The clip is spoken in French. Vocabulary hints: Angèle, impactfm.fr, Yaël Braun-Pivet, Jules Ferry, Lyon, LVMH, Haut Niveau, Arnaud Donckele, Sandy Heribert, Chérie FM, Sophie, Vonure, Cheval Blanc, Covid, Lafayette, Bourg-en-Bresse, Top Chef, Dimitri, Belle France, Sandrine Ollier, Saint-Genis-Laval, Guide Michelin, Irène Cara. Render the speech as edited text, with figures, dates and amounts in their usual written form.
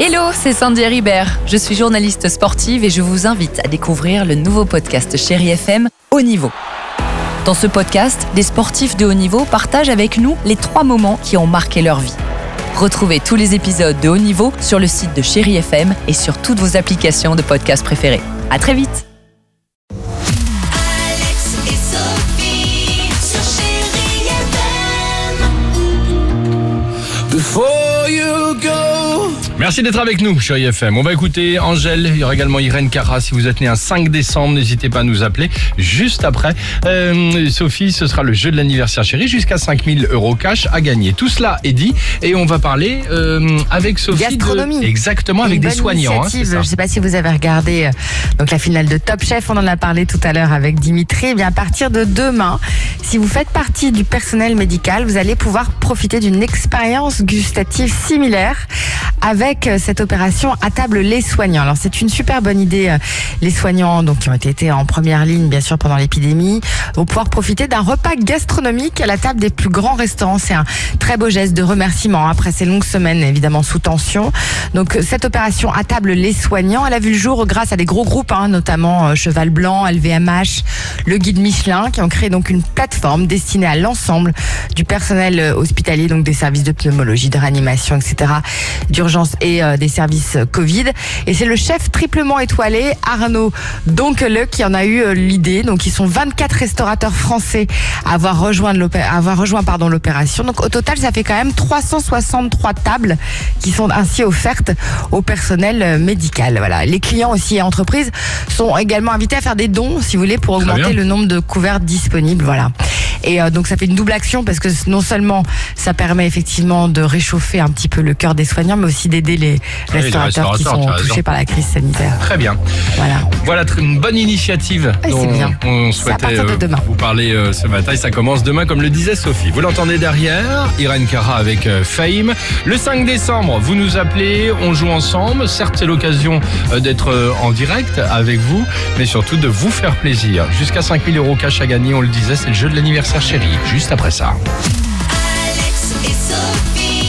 Hello, c'est Sandy Heribert. Je suis journaliste sportive et je vous invite à découvrir le nouveau podcast Chérie FM, Haut Niveau. Dans ce podcast, des sportifs de haut niveau partagent avec nous les 3 moments qui ont marqué leur vie. Retrouvez tous les épisodes de Haut Niveau sur le site de Chérie FM et sur toutes vos applications de podcasts préférées. À très vite. Merci d'être avec nous, Chérie FM. On va écouter Angèle, il y aura également Irène Cara. Si vous êtes né un 5 décembre, n'hésitez pas à nous appeler juste après. Sophie, ce sera le jeu de l'anniversaire chérie, jusqu'à 5 000 € cash à gagner. Tout cela est dit et on va parler avec Sophie. Gastronomie. Exactement, avec des soignants. Hein, je ne sais pas si vous avez regardé donc la finale de Top Chef, on en a parlé tout à l'heure avec Dimitri. Eh bien, à partir de demain, si vous faites partie du personnel médical, vous allez pouvoir profiter d'une expérience gustative similaire avec cette opération à table les soignants. Alors c'est une super bonne idée. Les soignants donc qui ont été en première ligne bien sûr pendant l'épidémie vont pouvoir profiter d'un repas gastronomique à la table des plus grands restaurants. C'est un très beau geste de remerciement après ces longues semaines évidemment sous tension. Donc cette opération à table les soignants, elle a vu le jour grâce à des gros groupes notamment Cheval Blanc, LVMH, le Guide Michelin qui ont créé donc une plateforme destinée à l'ensemble du personnel hospitalier, donc des services de pneumologie, de réanimation, etc., d'urgence et des services Covid. Et c'est le chef triplement étoilé Arnaud Donckele qui en a eu l'idée. Donc ils sont 24 restaurateurs français à avoir rejoint l'opération. Donc au total, ça fait quand même 363 tables qui sont ainsi offertes au personnel médical. Voilà. Les clients aussi et entreprises sont également invités à faire des dons, si vous voulez, pour augmenter le nombre de couverts disponibles. Voilà. Et donc ça fait une double action parce que non seulement ça permet effectivement de réchauffer un petit peu le cœur des soignants, mais aussi d'aider les restaurateurs qui sont touchés par la crise sanitaire. Très bien. Voilà une bonne initiative dont on souhaitait vous parler ce matin. Et ça commence demain, comme le disait Sophie. Vous l'entendez derrière, Irène Cara avec Fame. Le 5 décembre, vous nous appelez, on joue ensemble. Certes, c'est l'occasion d'être en direct avec vous, mais surtout de vous faire plaisir. Jusqu'à 5 000 € cash à gagner, on le disait, c'est le jeu de l'anniversaire chérie, juste après ça. Alex et Sophie.